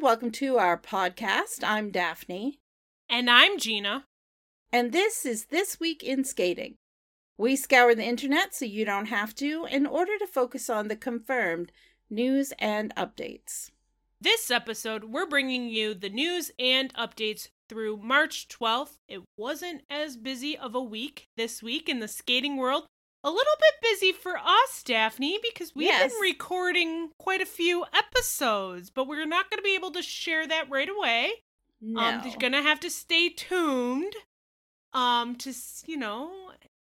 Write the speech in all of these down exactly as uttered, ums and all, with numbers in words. Welcome to our podcast. I'm Daphne. And I'm Gina. And this is This Week in Skating. We scour the internet so you don't have to in order to focus on the confirmed news and updates. This episode, we're bringing you the news and updates through March twelfth. It wasn't as busy of a week this week in the skating world. A little bit busy for us, Daphne, because we've yes. been recording quite a few episodes, but we're not going to be able to share that right away. No. Um, you're going to have to stay tuned um, to, you know,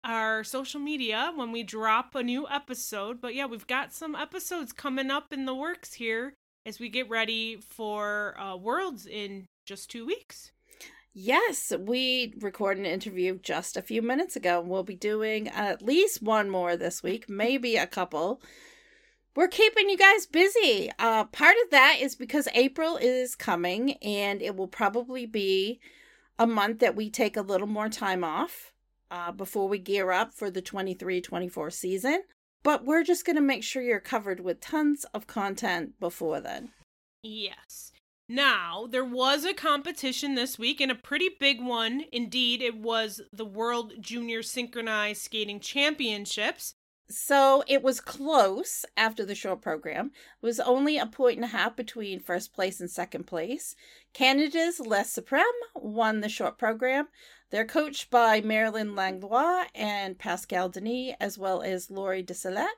our social media when we drop a new episode. But yeah, we've got some episodes coming up in the works here as we get ready for uh, Worlds in just two weeks. Yes, we recorded an interview just a few minutes ago. We'll be doing at least one more this week, maybe a couple. We're keeping you guys busy. Uh, part of that is because April is coming, and it will probably be a month that we take a little more time off uh, before we gear up for the twenty-three twenty-four season. But we're just going to make sure you're covered with tons of content before then. Yes. Now, there was a competition this week, and a pretty big one. Indeed, it was the World Junior Synchronized Skating Championships. So it was close after the short program. It was only a point and a half between first place and second place. Canada's Les Suprem won the short program. They're coached by Marilyn Langlois and Pascal Denis, as well as Laurie Desilette.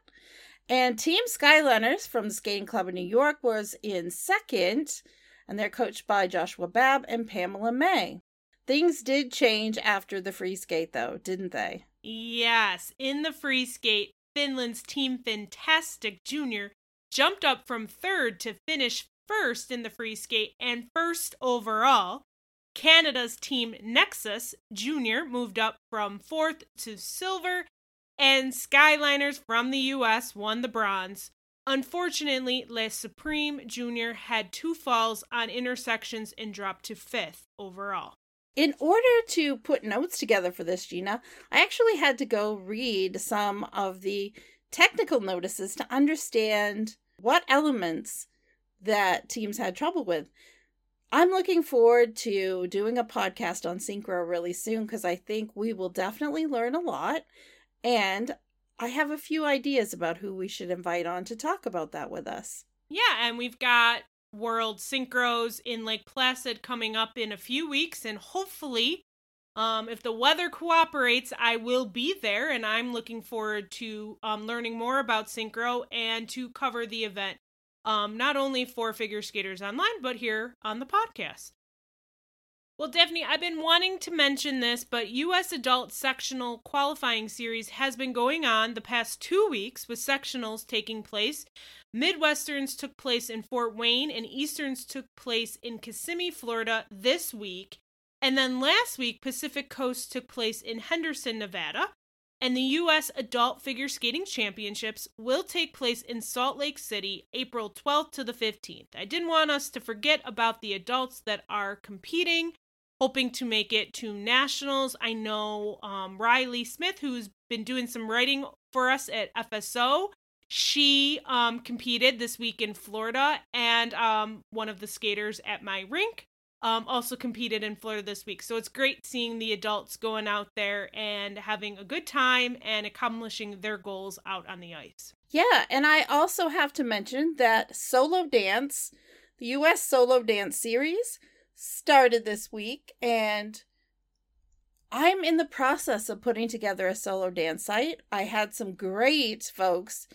And Team Skyliners from the Skating Club of New York was in second, and they're coached by Joshua Babb and Pamela May. Things did change after the free skate, though, didn't they? Yes. In the free skate, Finland's Team Fantastic Junior jumped up from third to finish first in the free skate and first overall. Canada's Team Nexus Junior moved up from fourth to silver, and Skyliners from the U S won the bronze. Unfortunately, Les Suprem Junior had two falls on intersections and dropped to fifth overall. In order to put notes together for this, Gina, I actually had to go read some of the technical notices to understand what elements that teams had trouble with. I'm looking forward to doing a podcast on synchro really soon because I think we will definitely learn a lot, and I have a few ideas about who we should invite on to talk about that with us. Yeah, and we've got World Synchros in Lake Placid coming up in a few weeks, and hopefully, um, if the weather cooperates, I will be there, and I'm looking forward to um, learning more about synchro and to cover the event, um, not only for Figure Skaters Online, but here on the podcast. Well, Daphne, I've been wanting to mention this, but U S Adult Sectional Qualifying Series has been going on the past two weeks with sectionals taking place. Midwesterns took place in Fort Wayne and Easterns took place in Kissimmee, Florida this week. And then last week, Pacific Coast took place in Henderson, Nevada. and the U S Adult Figure Skating Championships will take place in Salt Lake City, April twelfth to the fifteenth. I didn't want us to forget about the adults that are competing, hoping to make it to nationals. I know um, Riley Smith, who's been doing some writing for us at F S O, she um, competed this week in Florida, and um, one of the skaters at my rink Um, also competed in Florida this week. So it's great seeing the adults going out there and having a good time and accomplishing their goals out on the ice. Yeah, and I also have to mention that solo dance, the U S solo dance series, started this week, and I'm in the process of putting together a solo dance site. I had some great folks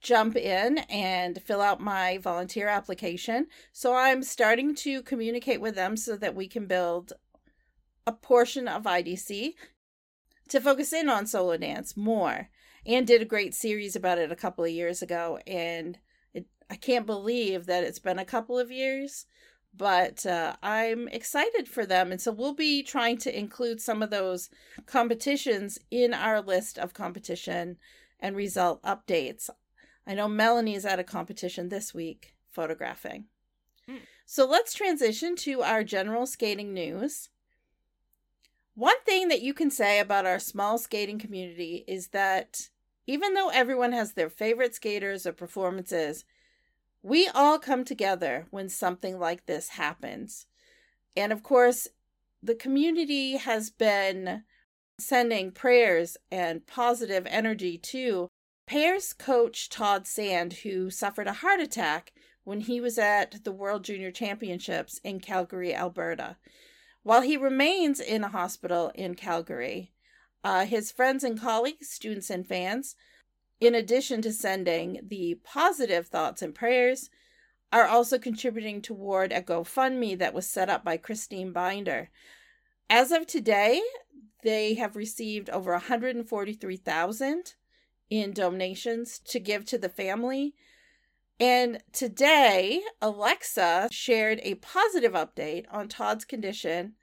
jump in and fill out my volunteer application. So I'm starting to communicate with them so that we can build a portion of I D C to focus in on solo dance more. Anne did a great series about it a couple of years ago, and it, I can't believe that it's been a couple of years, but uh, I'm excited for them. And so we'll be trying to include some of those competitions in our list of competition and result updates. I know Melanie's at a competition this week, photographing. Mm. So let's transition to our general skating news. One thing that you can say about our small skating community is that even though everyone has their favorite skaters or performances, we all come together when something like this happens. And of course, the community has been sending prayers and positive energy to pairs coach Todd Sand, who suffered a heart attack when he was at the World Junior Championships in Calgary, Alberta. While he remains in a hospital in Calgary, uh, his friends and colleagues, students and fans, in addition to sending the positive thoughts and prayers, are also contributing toward a GoFundMe that was set up by Christine Binder. As of today, they have received over one hundred forty-three thousand dollars in donations to give to the family. And today, Alexa shared a positive update on Todd's condition.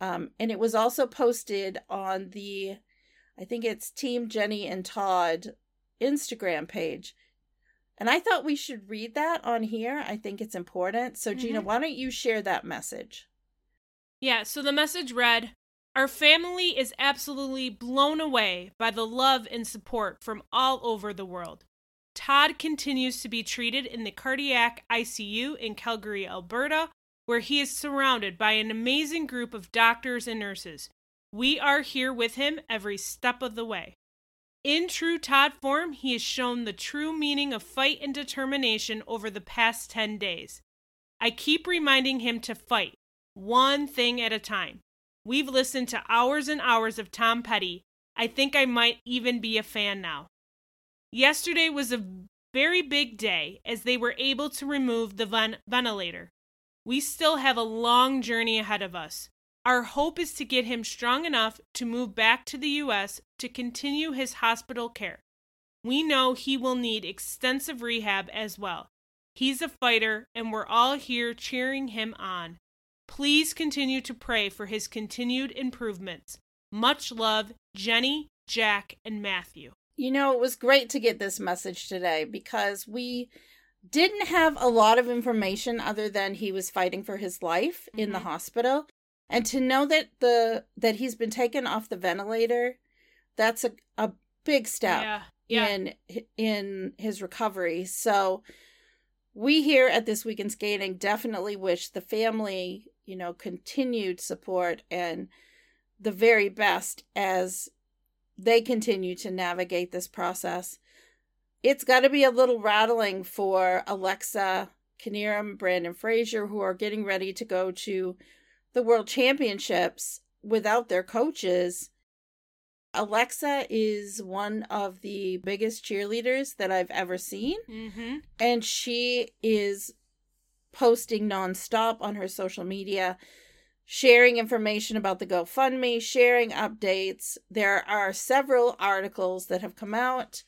Um, and it was also posted on the, I think it's Team Jenny and Todd Instagram page. And I thought we should read that on here. I think it's important. So Gina, mm-hmm. why don't you share that message? Yeah, so the message read, "Our family is absolutely blown away by the love and support from all over the world. Todd continues to be treated in the cardiac I C U in Calgary, Alberta, where he is surrounded by an amazing group of doctors and nurses. We are here with him every step of the way. In true Todd form, he has shown the true meaning of fight and determination over the past ten days. I keep reminding him to fight, one thing at a time. We've listened to hours and hours of Tom Petty. I think I might even be a fan now. Yesterday was a very big day as they were able to remove the ven- ventilator. We still have a long journey ahead of us. Our hope is to get him strong enough to move back to the U S to continue his hospital care. We know he will need extensive rehab as well. He's a fighter, and we're all here cheering him on. Please continue to pray for his continued improvements. Much love, Jenny, Jack, and Matthew." You know, it was great to get this message today because we didn't have a lot of information other than he was fighting for his life mm-hmm. in the hospital. And to know that the that he's been taken off the ventilator, that's a, a big step yeah. Yeah. in in his recovery. So we here at This Week in Skating definitely wish the family, you know, continued support and the very best as they continue to navigate this process. It's got to be a little rattling for Alexa Kanarim, Brandon Frazier, who are getting ready to go to the World Championships without their coaches. Alexa is one of the biggest cheerleaders that I've ever seen. Mm-hmm. And she is posting nonstop on her social media, sharing information about the GoFundMe, sharing updates. There are several articles that have come out,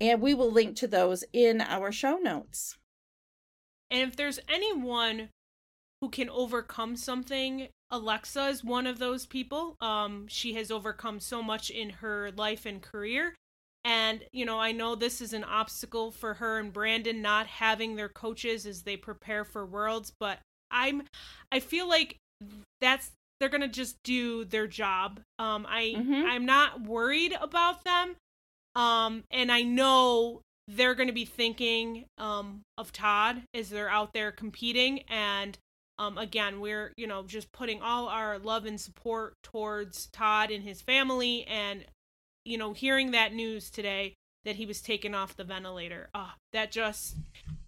and we will link to those in our show notes. And if there's anyone who can overcome something Alexa is one of those people. Um, she has overcome so much in her life and career. And, you know, I know this is an obstacle for her and Brandon not having their coaches as they prepare for Worlds, but I'm, I feel like that's, they're going to just do their job. Um, I, mm-hmm. I'm not worried about them. Um, and I know they're going to be thinking, um, of Todd as they're out there competing. And, um, again, we're, you know, just putting all our love and support towards Todd and his family. And, you know, hearing that news today that he was taken off the ventilator, ah, oh, that just,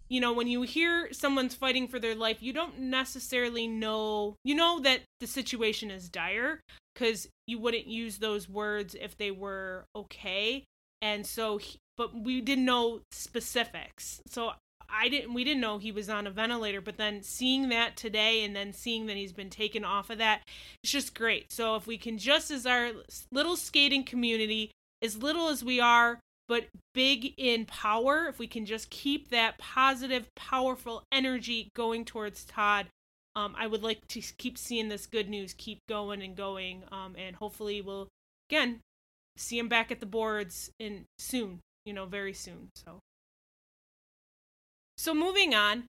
you know, when you hear someone's fighting for their life, you don't necessarily know, you know, that the situation is dire because you wouldn't use those words if they were okay. And so, he, but we didn't know specifics. So I didn't, we didn't know he was on a ventilator, but then seeing that today and then seeing that he's been taken off of that, it's just great. So if we can just, as our little skating community, as little as we are, but big in power, if we can just keep that positive, powerful energy going towards Todd, um, I would like to keep seeing this good news keep going and going. Um, and hopefully we'll, again, see him back at the boards in soon, you know, very soon. So. So moving on,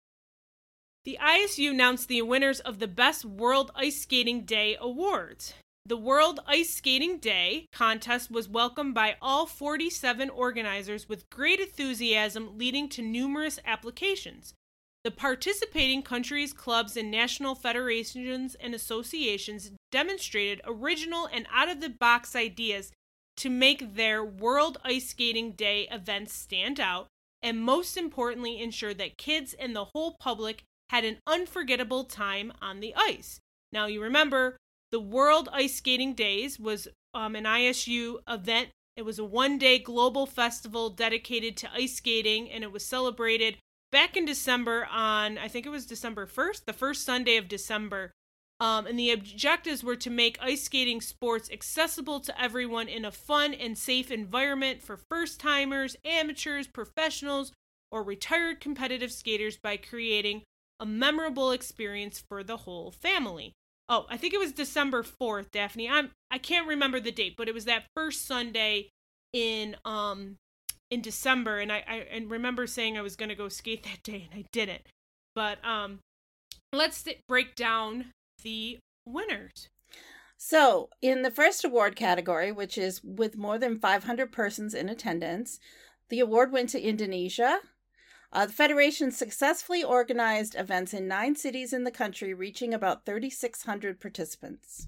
the I S U announced the winners of the Best World Ice Skating Day Awards. The World Ice Skating Day contest was welcomed by all forty-seven organizers with great enthusiasm, leading to numerous applications. The participating countries, clubs, and national federations and associations demonstrated original and out-of-the-box ideas to make their World Ice Skating Day events stand out, and most importantly, ensure that kids and the whole public had an unforgettable time on the ice. Now, you remember, the World Ice Skating Days was um, an I S U event. It was a one-day global festival dedicated to ice skating, and it was celebrated back in December on, I think it was December first, the first Sunday of December. Um, and the objectives were to make ice skating sports accessible to everyone in a fun and safe environment for first-timers, amateurs, professionals, or retired competitive skaters by creating a memorable experience for the whole family. Oh, I think it was December fourth, Daphne. I'm, I can't remember the date, but it was that first Sunday in um in December, and I, I and remember saying I was going to go skate that day, and I didn't. But um, let's th- break down the winners. So in the first award category, which is with more than five hundred persons in attendance, the award went to Indonesia. Uh, the Federation successfully organized events in nine cities in the country, reaching about thirty-six hundred participants.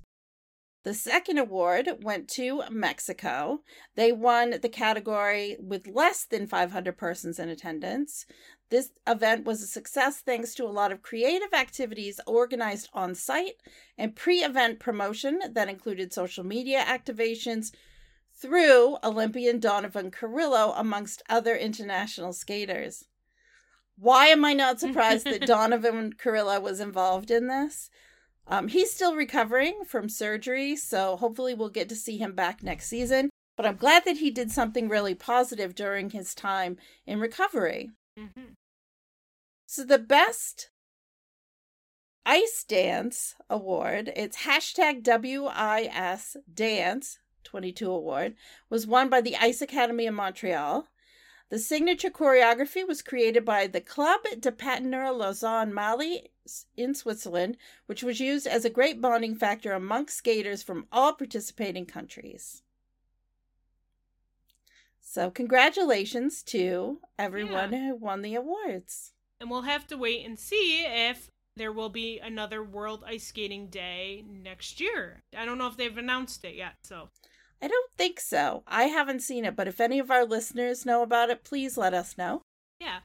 The second award went to Mexico. They won the category with less than five hundred persons in attendance. This event was a success thanks to a lot of creative activities organized on site and pre-event promotion that included social media activations through Olympian Donovan Carrillo, amongst other international skaters. Why am I not surprised that Donovan Carrillo was involved in this? Um, he's still recovering from surgery, so hopefully we'll get to see him back next season. But I'm glad that he did something really positive during his time in recovery. Mm-hmm. So the Best Ice Dance Award, it's hashtag W I S Dance twenty-two award, was won by the Ice Academy of Montreal. The signature choreography was created by the Club de Patineurs Lausanne, Mali, in Switzerland, which was used as a great bonding factor amongst skaters from all participating countries. So congratulations to everyone yeah. who won the awards. And we'll have to wait and see if there will be another World Ice Skating Day next year. I don't know if they've announced it yet, so... I don't think so. I haven't seen it, but if any of our listeners know about it, please let us know. Yeah.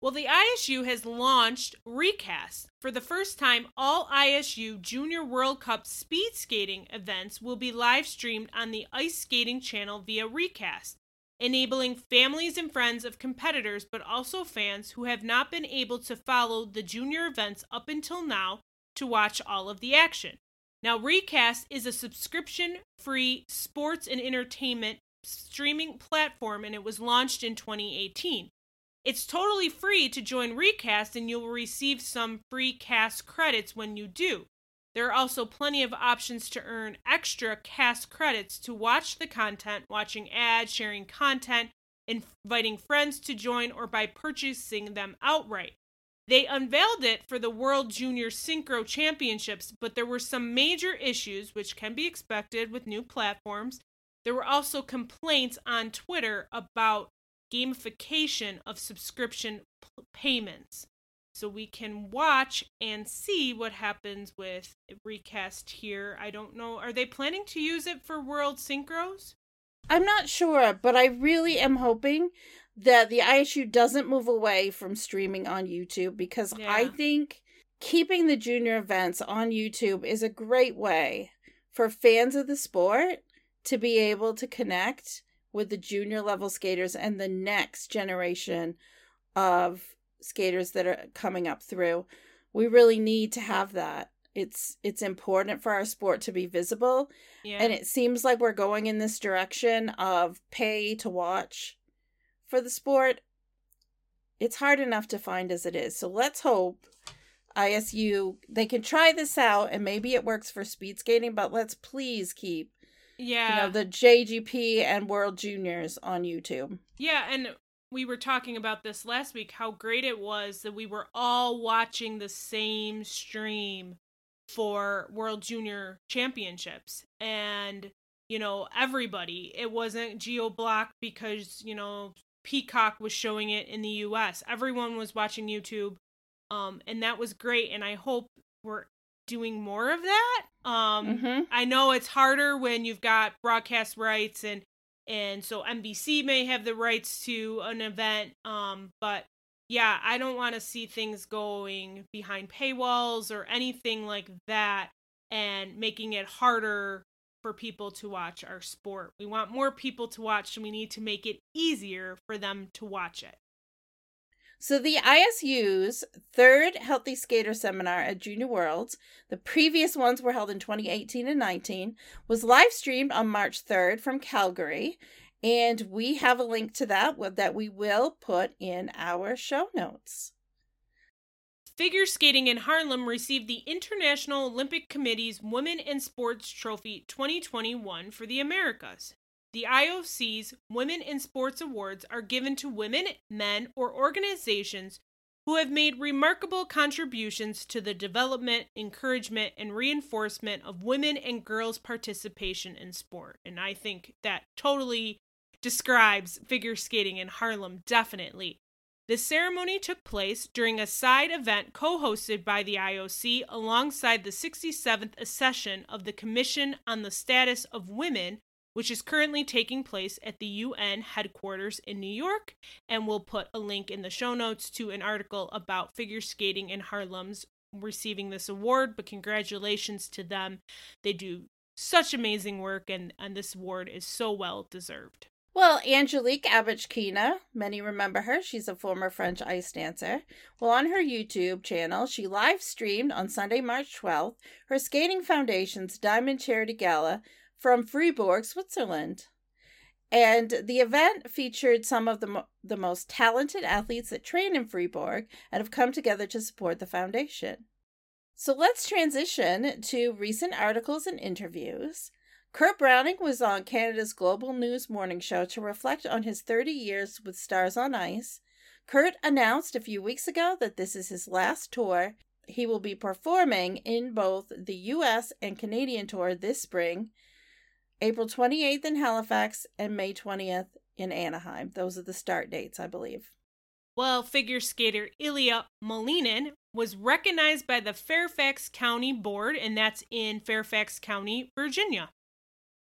Well, the I S U has launched Recast. For the first time, all I S U Junior World Cup speed skating events will be live streamed on the Ice Skating channel via Recast, enabling families and friends of competitors, but also fans who have not been able to follow the junior events up until now to watch all of the action. Now, Recast is a subscription-free sports and entertainment streaming platform, and it was launched in twenty eighteen. It's totally free to join Recast, and you'll receive some free cast credits when you do. There are also plenty of options to earn extra cast credits to watch the content, watching ads, sharing content, inviting friends to join, or by purchasing them outright. They unveiled it for the World Junior Synchro Championships, but there were some major issues which can be expected with new platforms. There were also complaints on Twitter about gamification of subscription p- payments. So we can watch and see what happens with Recast here. I don't know. Are they planning to use it for World Synchros? I'm not sure, but I really am hoping that the I S U doesn't move away from streaming on YouTube, because yeah. I think keeping the junior events on YouTube is a great way for fans of the sport to be able to connect with the junior level skaters and the next generation of skaters that are coming up through. We really need to have that. It's it's important for our sport to be visible. Yeah. And it seems like we're going in this direction of pay to watch for the sport. It's hard enough to find as it is. So let's hope I S U, they can try this out and maybe it works for speed skating, but let's please keep yeah. you know, the J G P and World Juniors on YouTube. Yeah, and we were talking about this last week, how great it was that we were all watching the same stream for World Junior Championships. And, you know, everybody, it wasn't geo-blocked because, you know, Peacock was showing it in the U S. Everyone was watching YouTube, um, and that was great. And I hope we're doing more of that. Um, mm-hmm. I know it's harder when you've got broadcast rights and And so N B C may have the rights to an event, um, but yeah, I don't want to see things going behind paywalls or anything like that and making it harder for people to watch our sport. We want more people to watch, and we need to make it easier for them to watch it. So the I S U's third Healthy Skater Seminar at Junior Worlds, the previous ones were held in twenty eighteen and nineteen, was live streamed on March third from Calgary. And we have a link to that that we will put in our show notes. Figure Skating in Harlem received the International Olympic Committee's Women in Sports Trophy twenty twenty-one for the Americas. The I O C's Women in Sports Awards are given to women, men, or organizations who have made remarkable contributions to the development, encouragement, and reinforcement of women and girls' participation in sport. And I think that totally describes Figure Skating in Harlem, definitely. The ceremony took place during a side event co-hosted by the I O C alongside the sixty-seventh session of the Commission on the Status of Women, which is currently taking place at the U N headquarters in New York, and we'll put a link in the show notes to an article about Figure Skating in Harlem's receiving this award, but congratulations to them. They do such amazing work, and, and this award is so well-deserved. Well, Angelique Abitschkina, many remember her. She's a former French ice dancer. Well, on her YouTube channel, she live-streamed on Sunday, March twelfth, her Skating Foundation's Diamond Charity Gala, from Fribourg, Switzerland. And the event featured some of the, mo- the most talented athletes that train in Fribourg and have come together to support the foundation. So let's transition to recent articles and interviews. Kurt Browning was on Canada's Global News morning show to reflect on his thirty years with Stars on Ice. Kurt announced a few weeks ago that this is his last tour. He will be performing in both the U S and Canadian tour this spring, April twenty-eighth in Halifax and May twentieth in Anaheim. Those are the start dates, I believe. Well, figure skater Ilya Malinin was recognized by the Fairfax County Board, and that's in Fairfax County, Virginia.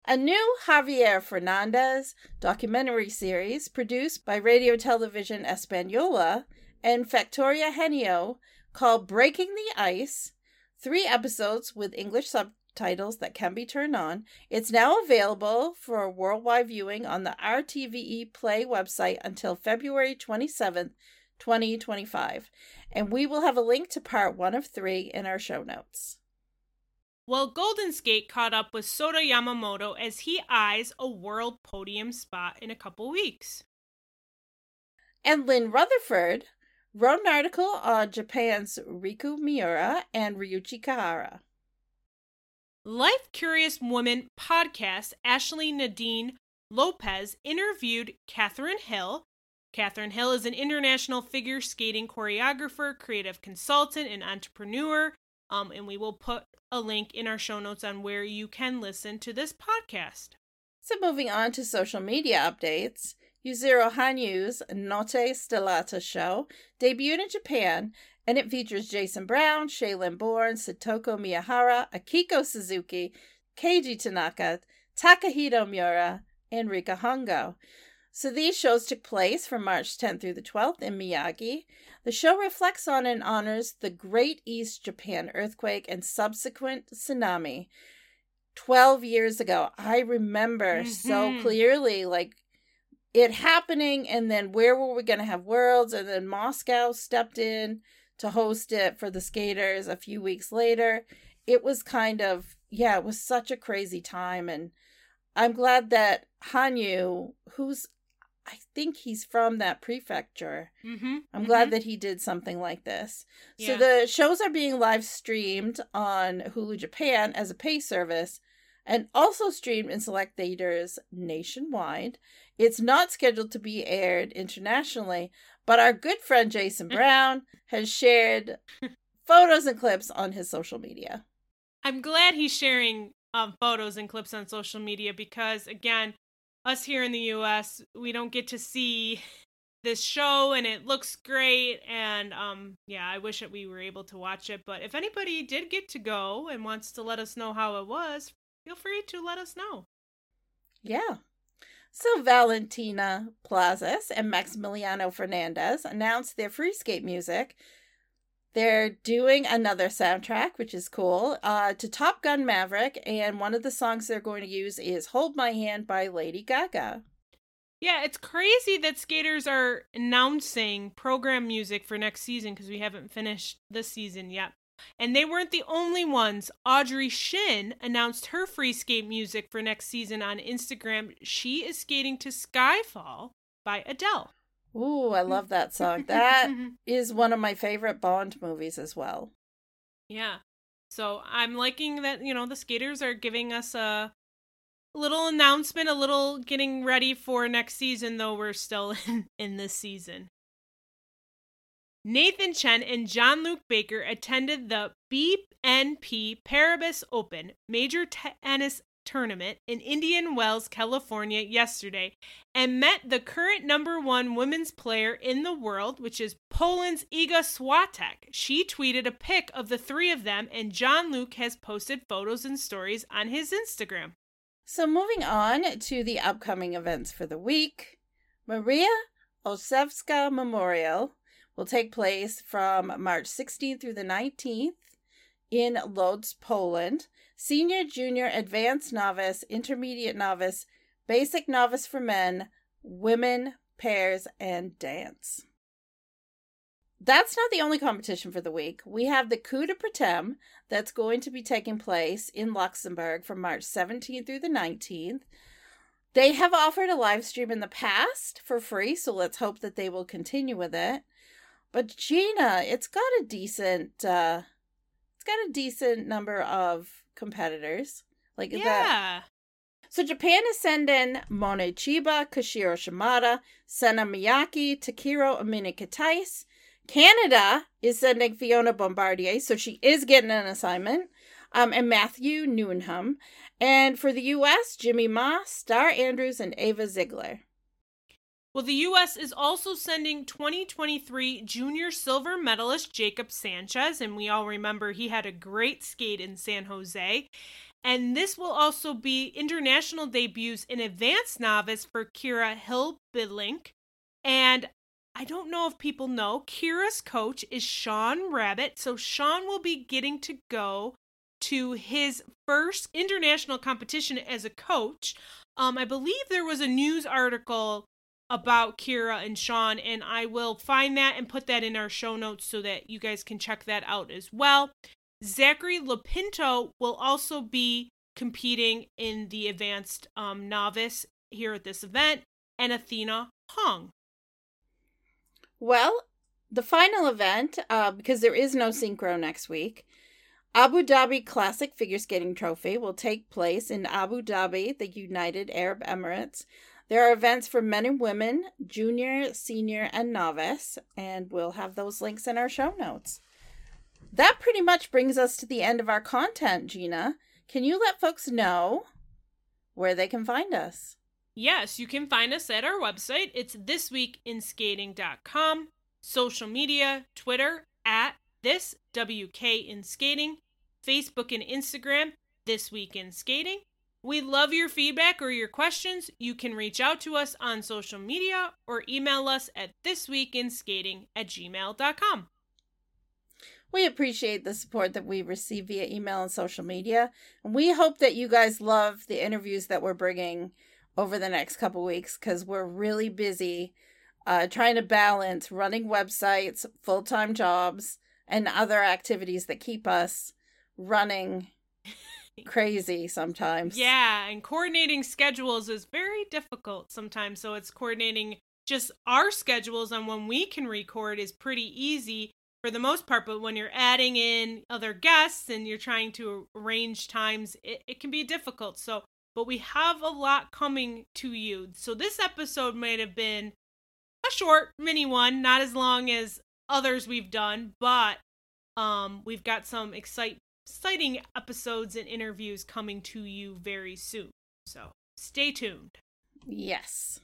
A new Javier Fernandez documentary series produced by Radio Television Española and Factoria Genio called Breaking the Ice, three episodes with English subtitles. Titles that can be turned on. It's now available for worldwide viewing on the R T V E Play website until February twenty-seventh, twenty twenty-five. And we will have a link to part one of three in our show notes. Well, Golden Skate caught up with Soda Yamamoto as he eyes a world podium spot in a couple weeks. And Lynn Rutherford wrote an article on Japan's Riku Miura and Ryuichi Kahara. Life Curious Woman podcast, Ashley Nadine Lopez interviewed Catherine Hill. Catherine Hill is an international figure skating choreographer, creative consultant, and entrepreneur. Um, and we will put a link in our show notes on where you can listen to this podcast. So moving on to social media updates, Yuzuru Hanyu's Notte Stellata show debuted in Japan, and it features Jason Brown, Shaylin Bourne, Satoko Miyahara, Akiko Suzuki, Keiji Tanaka, Takahito Miura, and Rika Hongo. So these shows took place from March tenth through the twelfth in Miyagi. The show reflects on and honors the Great East Japan earthquake and subsequent tsunami twelve years ago. I remember mm-hmm. so clearly, like, it happening, and then where were we going to have Worlds? And then Moscow stepped in to host it for the skaters a few weeks later. It was kind of, yeah, it was such a crazy time, and I'm glad that Hanyu, who's I think he's from that prefecture. Mm-hmm. I'm mm-hmm. glad that he did something like this. Yeah. So the shows are being live streamed on Hulu Japan as a pay service and also streamed in select theaters nationwide. It's not scheduled to be aired internationally, but our good friend Jason Brown has shared photos and clips on his social media. I'm glad he's sharing um, photos and clips on social media because, again, us here in the U S, we don't get to see this show, and it looks great, and um, yeah, I wish that we were able to watch it, but if anybody did get to go and wants to let us know how it was, feel free to let us know. Yeah. So Valentina Plazas and Maximiliano Fernandez announced their free skate music. They're doing another soundtrack, which is cool, uh, to Top Gun Maverick, and one of the songs they're going to use is Hold My Hand by Lady Gaga. Yeah, it's crazy that skaters are announcing program music for next season because we haven't finished this season yet. And they weren't the only ones. Audrey Shin announced her free skate music for next season on Instagram. She is skating to Skyfall by Adele. Ooh, I love that song. That is one of my favorite Bond movies as well. Yeah. So I'm liking that, you know, the skaters are giving us a little announcement, a little getting ready for next season, though we're still in, in this season. Nathan Chen and Jean-Luc Baker attended the B N P Paribas Open Major Tennis Tournament in Indian Wells, California yesterday and met the current number one women's player in the world, which is Poland's Iga Swiatek. She tweeted a pic of the three of them, and Jean-Luc has posted photos and stories on his Instagram. So moving on to the upcoming events for the week, Maria Olszewska Memorial will take place from March sixteenth through the nineteenth in Lodz, Poland. Senior, junior, advanced novice, intermediate novice, basic novice for men, women, pairs, and dance. That's not the only competition for the week. We have the Coup de Patem that's going to be taking place in Luxembourg from March seventeenth through the nineteenth. They have offered a live stream in the past for free, so let's hope that they will continue with it. But Gina, it's got a decent... Uh, It's got a decent number of competitors. Like yeah. That. So Japan is sending Mono Chiba, Koshiro Shimada, Sena Miyake, Takiro Aminikatais. Canada is sending Fiona Bombardier, so she is getting an assignment, um, and Matthew Newenham. And for the U S, Jimmy Ma, Star Andrews, and Ava Ziegler. Well, the U S is also sending twenty twenty-three junior silver medalist Jacob Sanchez, and we all remember he had a great skate in San Jose. And this will also be international debuts in advanced novice for Kira Hilbilink. And I don't know if people know, Kira's coach is Sean Rabbit, so Sean will be getting to go to his first international competition as a coach. Um, I believe there was a news article about Kira and Sean, and I will find that and put that in our show notes so that you guys can check that out as well. Zachary Lapinto will also be competing in the advanced um, novice here at this event, and Athena Hong. Well, the final event, uh, because there is no synchro next week, Abu Dhabi Classic Figure Skating Trophy will take place in Abu Dhabi, the United Arab Emirates. There are events for men and women, junior, senior, and novice, and we'll have those links in our show notes. That pretty much brings us to the end of our content, Gina. Can you let folks know where they can find us? Yes, you can find us at our website. It's this week in skating dot com. Social media, Twitter, at this W K in skating. Facebook and Instagram, This Week in Skating. We love your feedback or your questions. You can reach out to us on social media or email us at this week in skating at gmail dot com. We appreciate the support that we receive via email and social media. And we hope that you guys love the interviews that we're bringing over the next couple weeks, because we're really busy uh, trying to balance running websites, full-time jobs, and other activities that keep us running crazy sometimes. Yeah, and coordinating schedules is very difficult sometimes. So it's coordinating just our schedules on when we can record is pretty easy for the most part. But when you're adding in other guests and you're trying to arrange times, it, it can be difficult. So, but we have a lot coming to you. So this episode might have been a short mini one, not as long as others we've done, but um, we've got some exciting exciting episodes and interviews coming to you very soon. So stay tuned. Yes.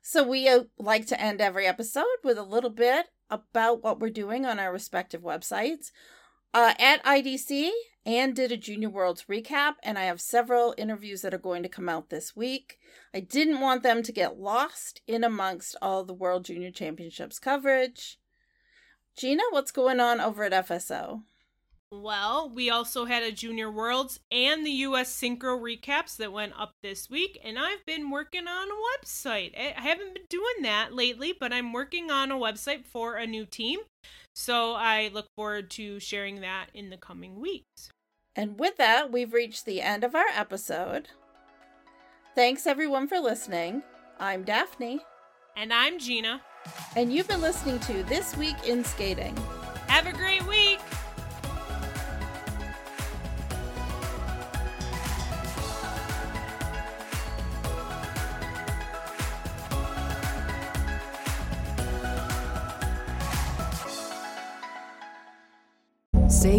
So we uh, like to end every episode with a little bit about what we're doing on our respective websites. Uh, at I D C, Anne did a Junior Worlds recap, and I have several interviews that are going to come out this week. I didn't want them to get lost in amongst all the World Junior Championships coverage. Gina, what's going on over at F S O? Well, we also had a Junior Worlds and the U S Synchro recaps that went up this week, and I've been working on a website. I haven't been doing that lately, but I'm working on a website for a new team, so I look forward to sharing that in the coming weeks. And with that, we've reached the end of our episode. Thanks, everyone, for listening. I'm Daphne. And I'm Gina. And you've been listening to This Week in Skating. Have a great week! Say